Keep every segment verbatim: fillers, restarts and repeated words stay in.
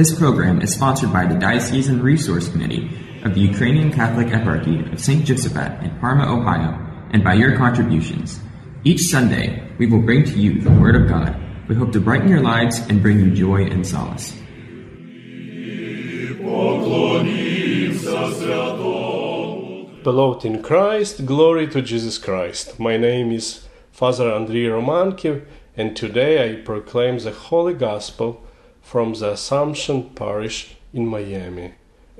This program is sponsored by the Diocesan Resource Committee of the Ukrainian Catholic Eparchy of Saint Josaphat in Parma, Ohio, and by your contributions. Each Sunday, we will bring to you the Word of God. We hope to brighten your lives and bring you joy and solace. Beloved in Christ, glory to Jesus Christ. My name is Father Andrii Romankiv, and today I proclaim the Holy Gospel from the Assumption Parish in Miami.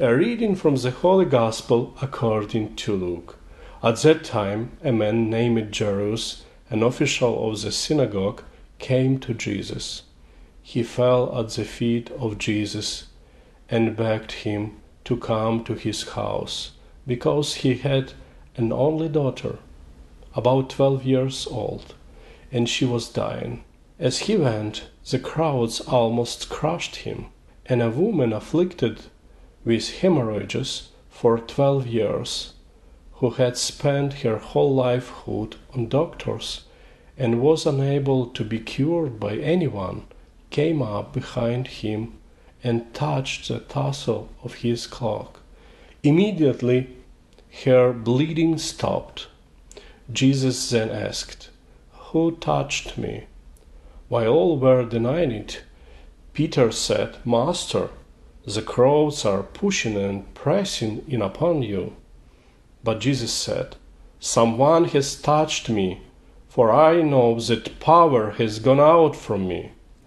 A reading from the Holy Gospel according to Luke. At that time, a man named Jairus, an official of the synagogue, came to Jesus. He fell at the feet of Jesus and begged him to come to his house, because he had an only daughter, about twelve years old, and she was dying. As he went, the crowds almost crushed him, and a woman afflicted with hemorrhages for twelve years, who had spent her whole livelihood on doctors and was unable to be cured by anyone, came up behind him and touched the tassel of his cloak. Immediately her bleeding stopped. Jesus then asked, "Who touched me?" While all were denying it, Peter said, "Master, the crowds are pushing and pressing in upon you." But Jesus said, "Someone has touched me, for I know that power has gone out from me."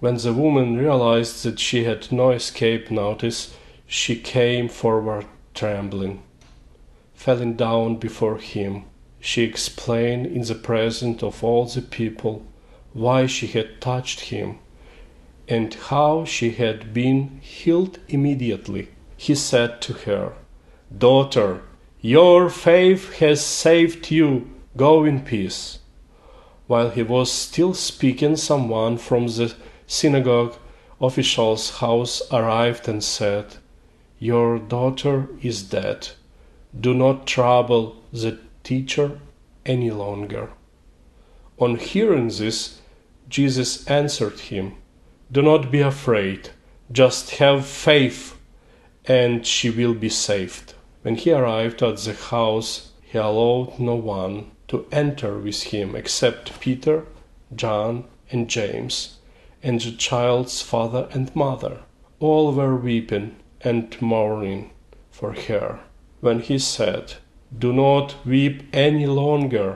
When the woman realized that she had no escape notice, she came forward trembling. Falling down before him, she explained in the presence of all the people why she had touched him and how she had been healed immediately. He said to her, "Daughter, your faith has saved you. Go in peace." While he was still speaking, someone from the synagogue official's house arrived and said, "Your daughter is dead. Do not trouble the teacher any longer." On hearing this, Jesus answered him, "Do not be afraid, just have faith, and she will be saved." When he arrived at the house, he allowed no one to enter with him except Peter, John, and James, and the child's father and mother. All were weeping and mourning for her. When he said, "Do not weep any longer,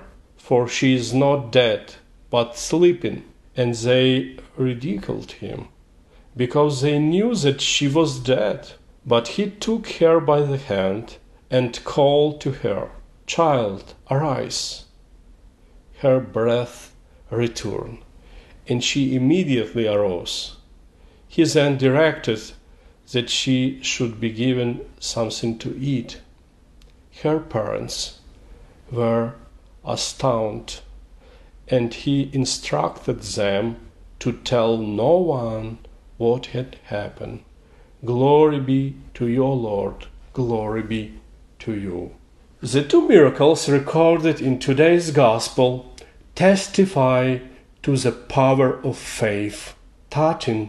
for she is not dead, but sleeping," and they ridiculed him, because they knew that she was dead. But he took her by the hand and called to her, "Child, arise." Her breath returned, and she immediately arose. He then directed that she should be given something to eat. Her parents were astounded, and he instructed them to tell no one what had happened. "Glory be to your Lord, glory be to you." The two miracles recorded in today's Gospel testify to the power of faith. Touching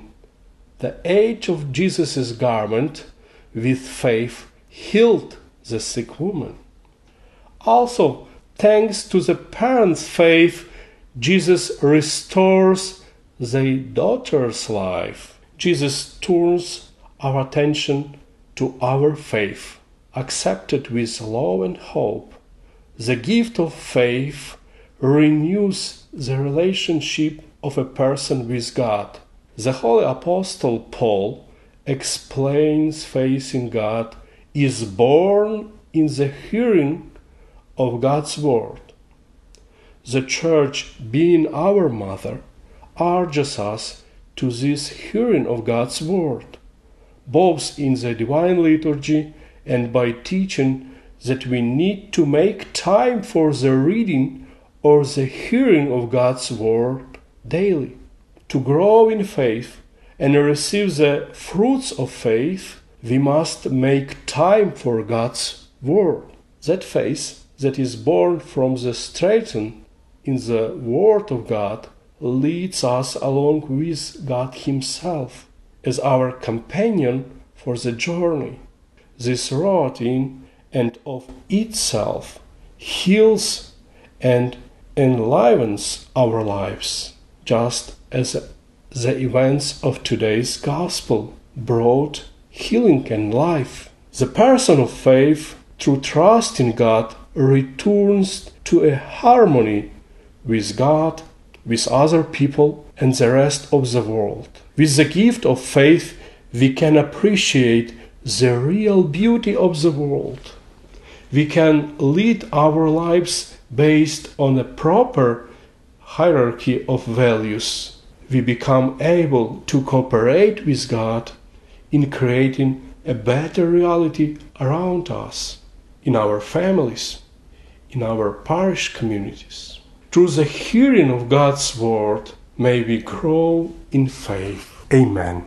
the edge of Jesus' garment with faith healed the sick woman. Also, thanks to the parents' faith, Jesus restores the daughter's life. Jesus turns our attention to our faith, accepted with love and hope. The gift of faith renews the relationship of a person with God. The Holy Apostle Paul explains faith in God is born in the hearing of God's word. The church, being our mother, urges us to this hearing of God's word, both in the divine liturgy and by teaching that we need to make time for the reading or the hearing of God's word daily, to grow in faith and receive the fruits of faith. We must make time for God's word. That faith that is born from the strengthening in the word of God leads us along with God himself as our companion for the journey. This road in and of itself heals and enlivens our lives, just as the events of today's gospel brought healing and life. The person of faith, through trust in God, returns to a harmony with God, with other people, and the rest of the world. With the gift of faith, we can appreciate the real beauty of the world. We can lead our lives based on a proper hierarchy of values. We become able to cooperate with God in creating a better reality around us, in our families, in our parish communities. Through the hearing of God's word, may we grow in faith. Amen.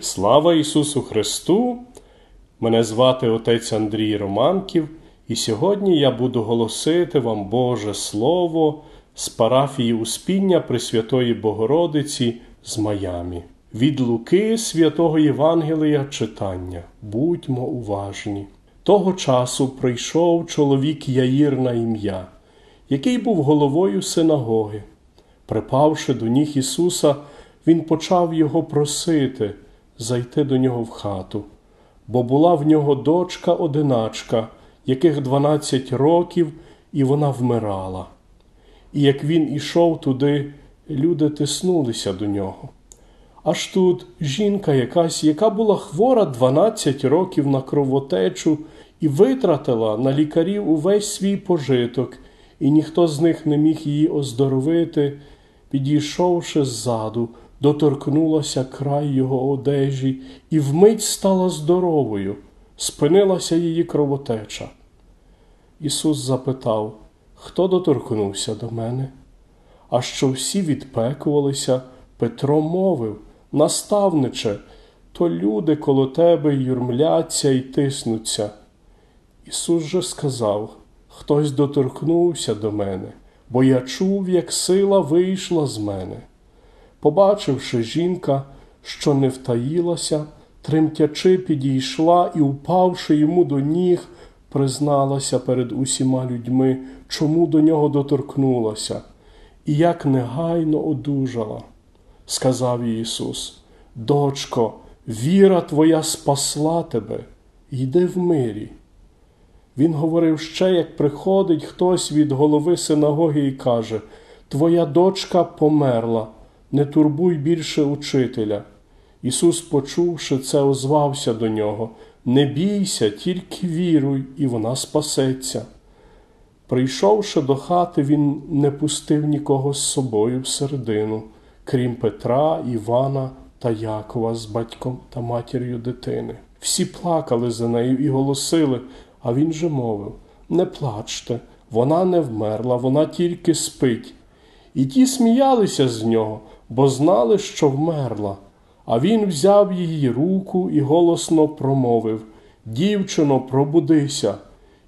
Слава Ісусу Христу! Мене звати отець Андрій Романків, і сьогодні я буду голосити вам Боже Слово з парафії Успіння Пресвятої Богородиці з Майамі. Від Луки Святого Євангелія читання. Будьмо уважні. Того часу прийшов чоловік Яїр на ім'я, який був головою синагоги. Припавши до ніг Ісуса, він почав його просити зайти до нього в хату, бо була в нього дочка-одиначка, яких дванадцять років, і вона вмирала. І як він ішов туди, люди тиснулися до нього. Аж тут жінка якась, яка була хвора дванадцять років на кровотечу і витратила на лікарів увесь свій пожиток, і ніхто з них не міг її оздоровити, підійшовши ззаду, доторкнулася край його одежі і вмить стала здоровою, спинилася її кровотеча. Ісус запитав: «Хто доторкнувся до мене?» А що всі відпекувалися, Петро мовив: «Наставниче, то люди коло тебе юрмляться і тиснуться». Ісус же сказав: «Хтось доторкнувся до мене, бо я чув, як сила вийшла з мене». Побачивши жінка, що не втаїлася, тремтячи підійшла і, упавши йому до ніг, призналася перед усіма людьми, чому до нього доторкнулася, і як негайно одужала. Сказав їй Ісус: «Дочко, віра твоя спасла тебе, йди в мирі». Він говорив ще, як приходить хтось від голови синагоги і каже: «Твоя дочка померла, не турбуй більше учителя». Ісус, почувши це, озвався до нього: «Не бійся, тільки віруй, і вона спасеться». Прийшовши до хати, він не пустив нікого з собою всередину, крім Петра, Івана та Якова з батьком та матір'ю дитини. Всі плакали за нею і голосили, а він же мовив: «Не плачте, вона не вмерла, вона тільки спить». І ті сміялися з нього, бо знали, що вмерла. А він взяв її руку і голосно промовив: «Дівчино, пробудися!»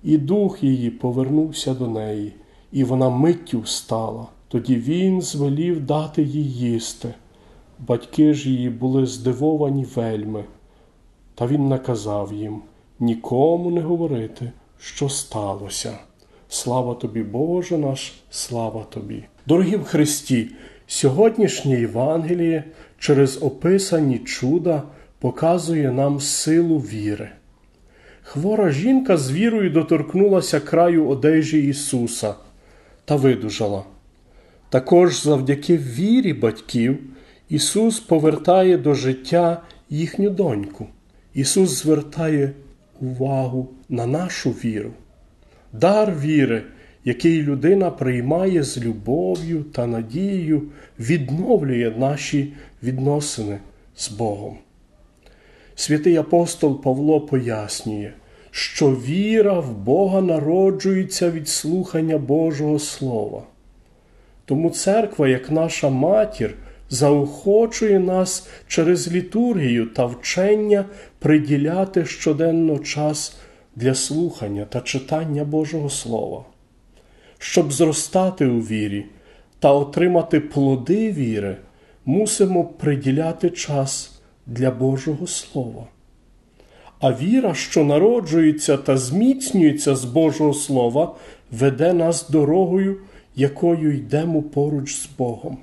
І дух її повернувся до неї, і вона миттю встала. Тоді він звелів дати їй їсти. Батьки ж її були здивовані вельми. Та він наказав їм нікому не говорити, що сталося. Слава тобі, Боже наш, слава тобі! Дорогі в Христі, Сьогоднішнє Євангеліє через описані чуда показує нам силу віри. Хвора жінка з вірою доторкнулася краю одежі Ісуса та видужала. Також завдяки вірі батьків Ісус повертає до життя їхню доньку. Ісус звертає увагу на нашу віру. Дар віри, який людина приймає з любов'ю та надією, відновлює наші відносини з Богом. Святий апостол Павло пояснює, що віра в Бога народжується від слухання Божого Слова. Тому церква, як наша матір, заохочує нас через літургію та вчення приділяти щоденно час для слухання та читання Божого Слова. Щоб зростати у вірі та отримати плоди віри, мусимо приділяти час для Божого Слова. А віра, що народжується та зміцнюється з Божого Слова, веде нас дорогою, якою йдемо поруч з Богом.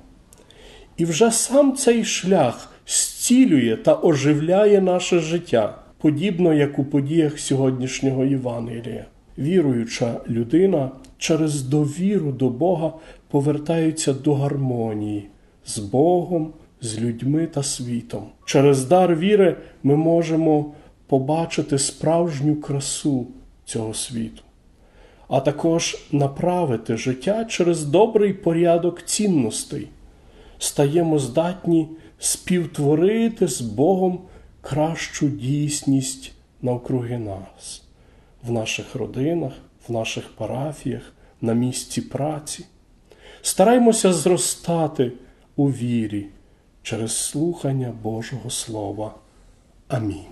І вже сам цей шлях зцілює та оживляє наше життя, подібно як у подіях сьогоднішнього Євангелія. Віруюча людина через довіру до Бога повертається до гармонії з Богом, з людьми та світом. Через дар віри ми можемо побачити справжню красу цього світу, а також направити життя через добрий порядок цінностей. Стаємо здатні співтворити з Богом кращу дійсність навкруги нас, в наших родинах, в наших парафіях, на місці праці. Стараємося зростати у вірі через слухання Божого Слова. Амінь.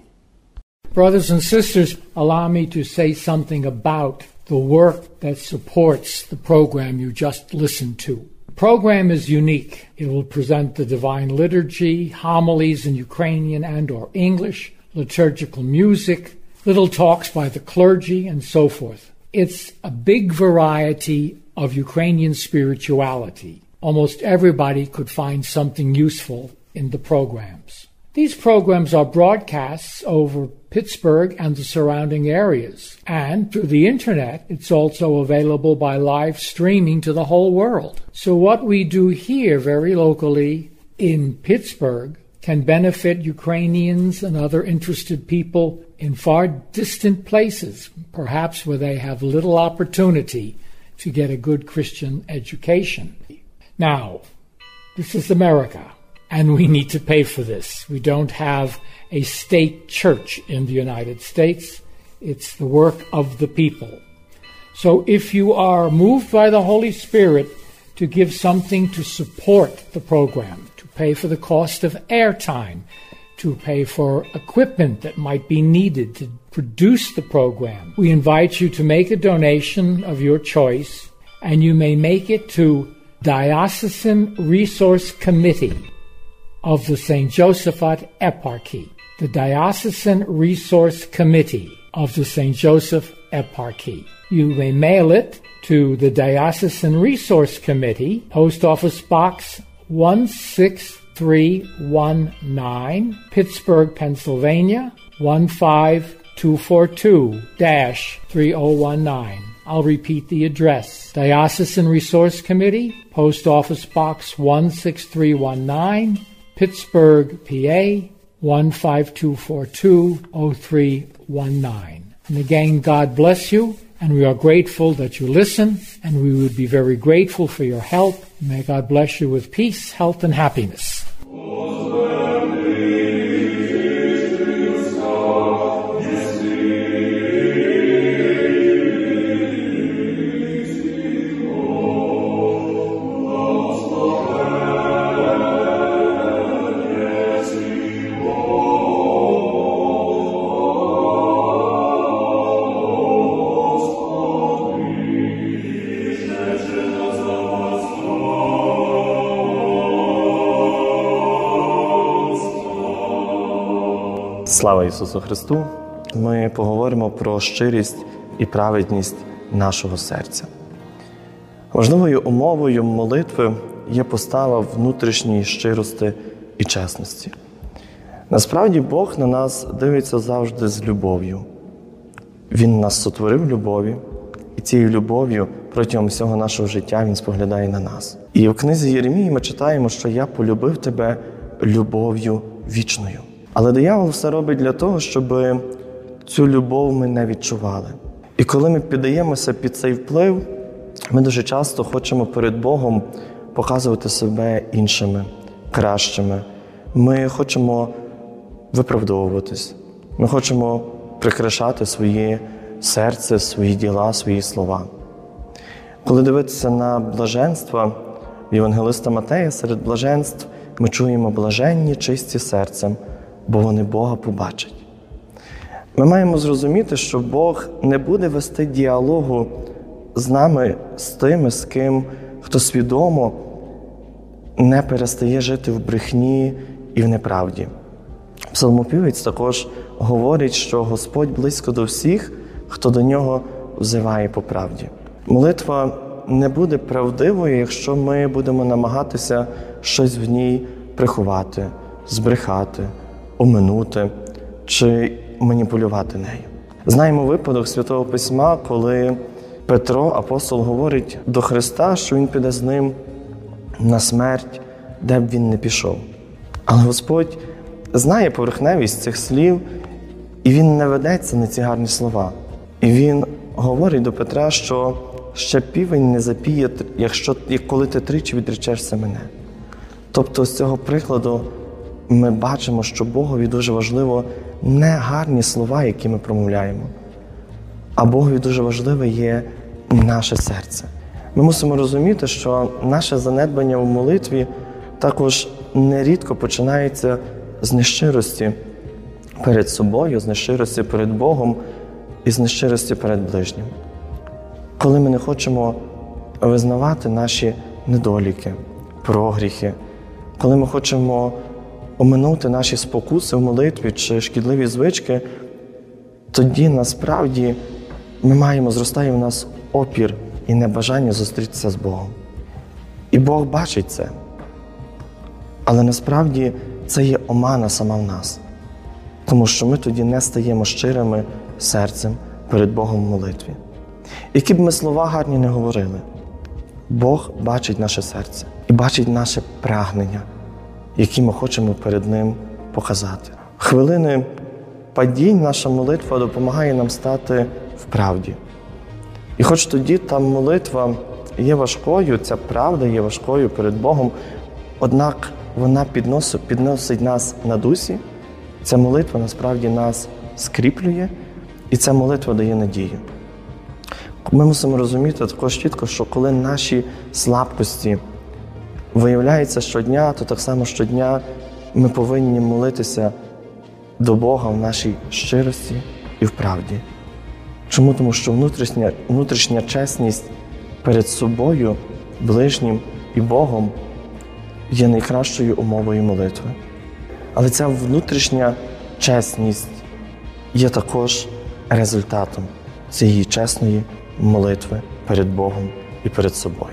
Brothers and sisters, allow me to say something about the work that supports the program you just listened to. The program is unique. It will present the Divine Liturgy, homilies in Ukrainian and or English, liturgical music, little talks by the clergy, and so forth. It's a big variety of Ukrainian spirituality. Almost everybody could find something useful in the programs. These programs are broadcasts over Pittsburgh and the surrounding areas. And through the internet, it's also available by live streaming to the whole world. So what we do here very locally in Pittsburgh can benefit Ukrainians and other interested people in far distant places, perhaps where they have little opportunity to get a good Christian education. Now, this is America. And we need to pay for this. We don't have a state church in the United States. It's the work of the people. So if you are moved by the Holy Spirit to give something to support the program, to pay for the cost of airtime, to pay for equipment that might be needed to produce the program, we invite you to make a donation of your choice, and you may make it to Diocesan Resource Committee of the Saint Josaphat Eparchy, the Diocesan Resource Committee of the Saint Joseph Eparchy. You may mail it to the Diocesan Resource Committee, Post Office Box one six three one nine, Pittsburgh, Pennsylvania, one five two four two dash three oh one nine. I'll repeat the address. Diocesan Resource Committee, Post Office Box one six three one nine, Pittsburgh, P A, one five two four two oh three one nine. And again, God bless you, and we are grateful that you listen, and we would be very grateful for your help. May God bless you with peace, health, and happiness. Слава Ісусу Христу! Ми поговоримо про щирість і праведність нашого серця. Важливою умовою молитви є постава внутрішньої щирості і чесності. Насправді Бог на нас дивиться завжди з любов'ю. Він нас сотворив любові, і цією любов'ю протягом всього нашого життя Він споглядає на нас. І в книзі Єремії ми читаємо, що «Я полюбив тебе любов'ю вічною». Але диявол все робить для того, щоб цю любов ми не відчували. І коли ми піддаємося під цей вплив, ми дуже часто хочемо перед Богом показувати себе іншими, кращими. Ми хочемо виправдовуватись, ми хочемо прикрашати своє серце, свої діла, свої слова. Коли дивитися на блаженства Євангелиста Матея, серед блаженств ми чуємо «блаженні, чисті серцем, бо вони Бога побачать». Ми маємо зрозуміти, що Бог не буде вести діалогу з нами, з тими, з ким, хто свідомо не перестає жити в брехні і в неправді. Псалмопівець також говорить, що Господь близько до всіх, хто до Нього взиває по правді. Молитва не буде правдивою, якщо ми будемо намагатися щось в ній приховати, збрехати, оминути чи маніпулювати нею. Знаємо випадок Святого Письма, коли Петро, апостол, говорить до Христа, що він піде з ним на смерть, де б він не пішов. Але Господь знає поверхневість цих слів, і Він не ведеться на ці гарні слова. І Він говорить до Петра, що ще півень не запіє, якщо, коли ти тричі відречешся мене. Тобто з цього прикладу ми бачимо, що Богові дуже важливо не гарні слова, які ми промовляємо, а Богові дуже важливе є наше серце. Ми мусимо розуміти, що наше занедбання в молитві також нерідко починається з нещирості перед собою, з нещирості перед Богом і з нещирості перед ближнім. Коли ми не хочемо визнавати наші недоліки, прогріхи, коли ми хочемо оминути наші спокуси в молитві чи шкідливі звички, тоді насправді ми маємо, зростає в нас опір і небажання зустрітися з Богом. І Бог бачить це. Але насправді це є омана сама в нас. Тому що ми тоді не стаємо щирими серцем перед Богом в молитві. Які б ми слова гарні не говорили, Бог бачить наше серце і бачить наше прагнення, які ми хочемо перед Ним показати. Хвилини падінь наша молитва допомагає нам стати в правді. І хоч тоді та молитва є важкою, ця правда є важкою перед Богом, однак вона підносить, підносить нас на дусі, ця молитва насправді нас скріплює, і ця молитва дає надію. Ми мусимо розуміти також чітко, що коли наші слабкості виявляються щодня, то так само щодня ми повинні молитися до Бога в нашій щирості і в правді. Чому? Тому що внутрішня, внутрішня чесність перед собою, ближнім і Богом є найкращою умовою молитви. Але ця внутрішня чесність є також результатом цієї чесної молитви перед Богом і перед собою.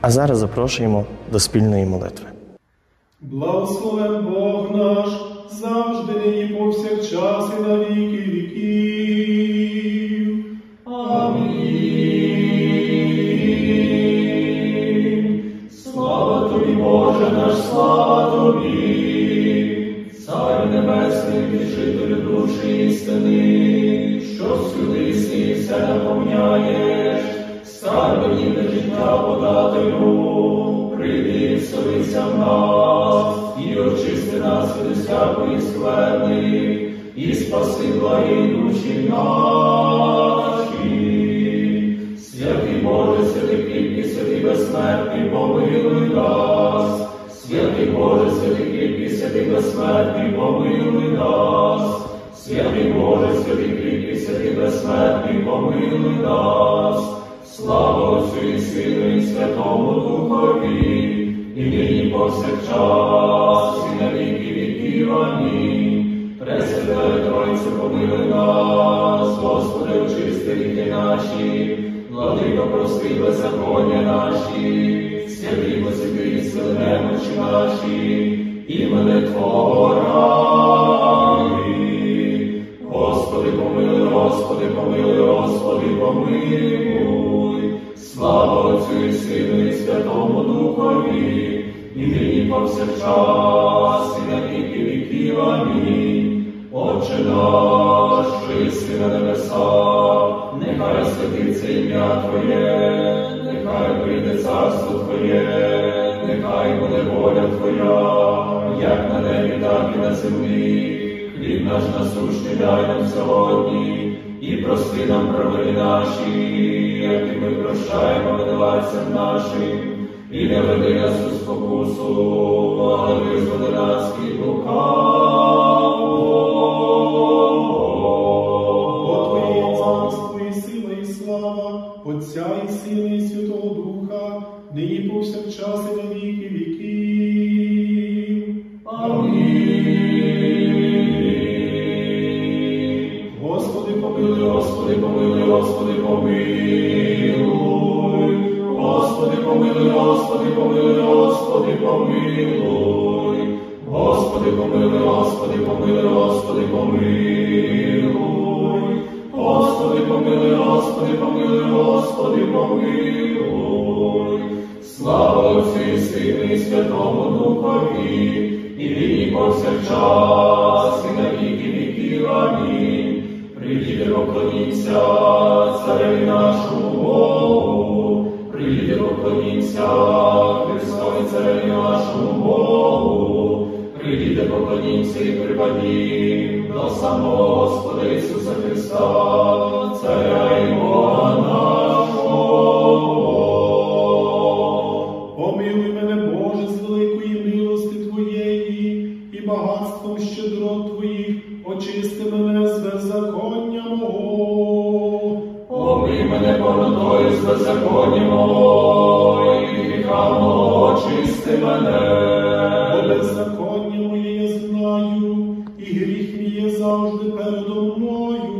А зараз запрошуємо до спільної молитви. Благословен Бог наш завжди і повсякчас і на віки віків. Амінь. Слава Тобі, Боже наш, слава Тобі, Царю Небесний, вішителю душі істини, що всюди і все наповняєш, старвені на життя подателю, прийди, всовися в нас, і очисти нас від усякої скверни, і спаси благі душі наші. Святий Боже, святий кріпкий, святий безсмертний, помилуй нас. Святий Боже, святий кріпкий, святий безсмертний, помилуй нас. Святий Боже, святий кріпкий, святий безсмертний, помилуй нас. Слава Отцю і Сину і Святому Духові, і нині повсякчас, і на віки віків. Амінь. Пресвятая Тройце, помилуй нас, Господи, очисти гріхи наші, владико, прости беззаконня наші, святи посвяти сили немочі наші, і мене Твого ради. Господи, помилуй, Господи, помилуй, Господи, помилуй. Слава Отцю і Сину і Святому Духові, і нині повсякчас, і на віки віків. Амінь. Отче наш, що єси на небесах, нехай святиться ім'я Твоє, нехай прийде царство Твоє, нехай буде воля Твоя, як на небі, так і на землі. Хліб наш насущний дай нам сьогодні, і прости нам провини наші, як і ми прощаємо винуватцям нашим, і не веди нас у спокусу, але визволи нас від лукавого. Царство і сила, і слава, Отця і Сина, і Святого Духа, нині повсякчас і на віки віків. Амінь. Господи, помилуй, Господи, помилуй, Господи, помилуй. Господи, помилуй, Господи, помилуй, Господи, помилуй. Господи, помилуй, Господи, помилуй, Господи, помилуй. Господи, помилуй, Господи, помилуй, Господи, помилуй. Слава Отцю і Сину і Святому Духові, і нині повсякчас, і на віки віків. Амінь. Прийдімо, поклонімся Цареві нашому Богу, прийдімо, поклонімся Христові Цареві нашому Богу, прийдімо, поклонімся і припадім до самого Господа Ісуса Христа, Царя і Бога нашого. Помилуй мене, Боже, з великої милости Твоєї і багатством щедрот Твоїх, очисти мене з беззаконня мого. Помилуй мене, боротою з беззаконня мого, і гріха мого, очисти мене. Бо беззаконня моє я знаю, і гріх мій є завжди передо мною.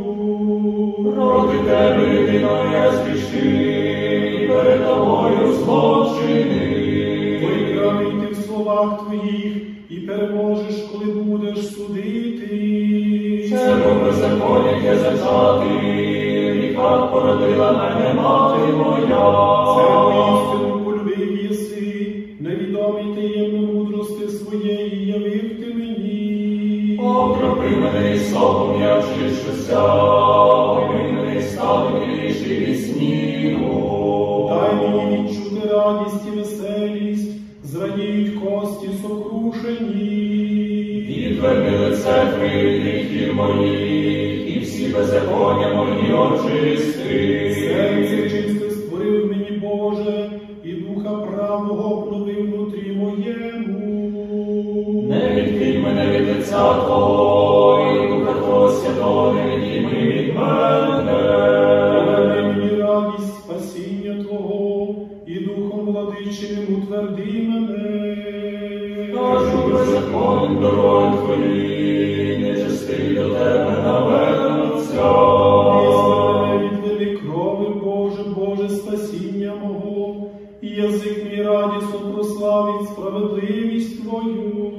Проти тебе, єдино, я згрішив, перед тобою злочинив. Бо правий ти в словах твоїх, і переможеш, коли будеш судити. Це був беззаконник я зачатий, гріха породила мене мати моя. Це воістину полюбив єси, невідомий таємно мудрости своєї явив ти мені. Окропи мене і соком я вчищуся, помий мене і став міліший від снігу. Дай мені відчути радість і веселість, зрадіють кості сокрушені. Відверни лице твої гріхи моїх, і всі беззаконня мої очисти. Серце чисте створив мені, Боже, і духа правого обнови внутрі моєму. Не відкинь мене від лиця Твого, і духа Твого святого не відійми від мене. Поверни мені радість спасіння Твого, і духом владичим утверди мене. Кажу беззаконним дорогою Твої, нечистий до Тебе навернуться. Мене відведи крови, Боже, Боже, спасіння мого, і язик мій радісно прославить справедливість Твою.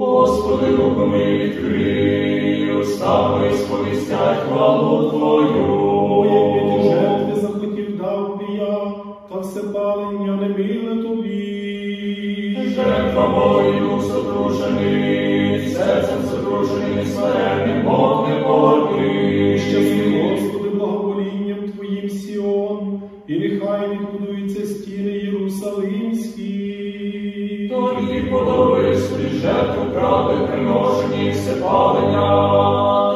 Господи, руку мій відкрий, уста мої сповістять хвалу Твою. Бо якби ти жертви захотів дав би я, та всепалення не миле Тобі. Жертва мої дух сокрушений, серцем сокрушений, смиренним Бог не порти. Щасти, Господи, благоволінням Твоїм Сіон, і нехай відбудуються стіни Єрусалимські. Тобі подобає собі жертву правди, приношені і всепалення,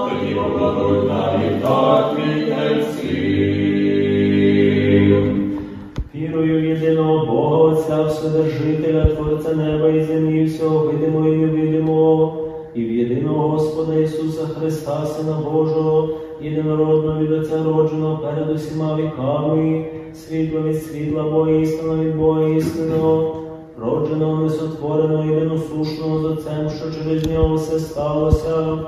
тоді покладуть на вівтар квітневців. Вірую в єдиного Бога, Отця Вседержителя, Творця неба і землі, всього видимого і невидимого, і в єдиного Господа Ісуса Христа, Сина Божого, єдинородного від Отця родженого перед усіма віками, світло від світла, бо істина від Бога істинного, родженого, несотвореного, єдиносушного з Отцем, що через нього все сталося.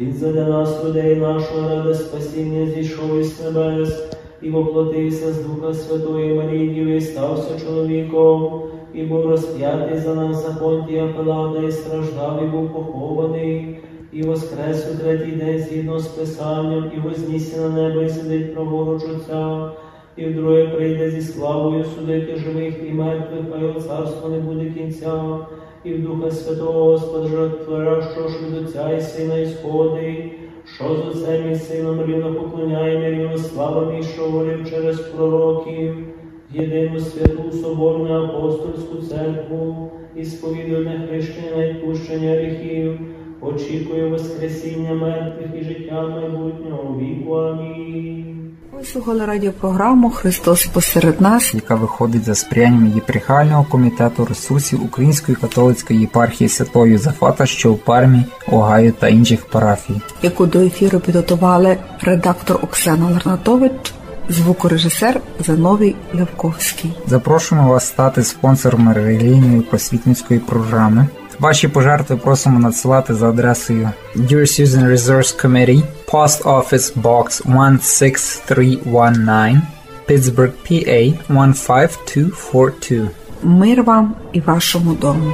Він задля нас, людей нашого, ради спасіння зійшов із небес, і воплотився з Духа Святої Марії, і стався чоловіком, і був розп'ятий за нас за Понтія Пилата, і страждав, і був похований, і воскрес у третій день згідно з Писанням, і вознісся на небо, і сидить праворуч Отця, і вдруге прийде зі славою судити живих і мертвих, а його царство не буде кінця, і в Духа Святого Господа Творящого, що від Отця і Сина ісходить, що з Отцем і Сином рівно поклоняємо, рівно славам, і що волів через пророків, єдину святу соборну апостольську церкву, і сповідане хрещення на відпущення гріхів, очікує воскресіння мертвих і життя майбутнього віку. Амінь. Ви слухали радіопрограму «Христос посеред нас», яка виходить за сприянням єпархіального комітету ресурсів Української католицької єпархії Святого Йозафата, що у Пармі, Огайо та інших парафій. Яку до ефіру підготували редактор Оксана Ларнатович, звукорежисер Зановій Лявковський. Запрошуємо вас стати спонсором релігійної просвітницької програми. Ваші пожертви просимо надсилати за адресою Diocesan Resource Committee, Post Office Box one six three one nine, Pittsburgh, P A one five two four two. Мир вам і вашому дому!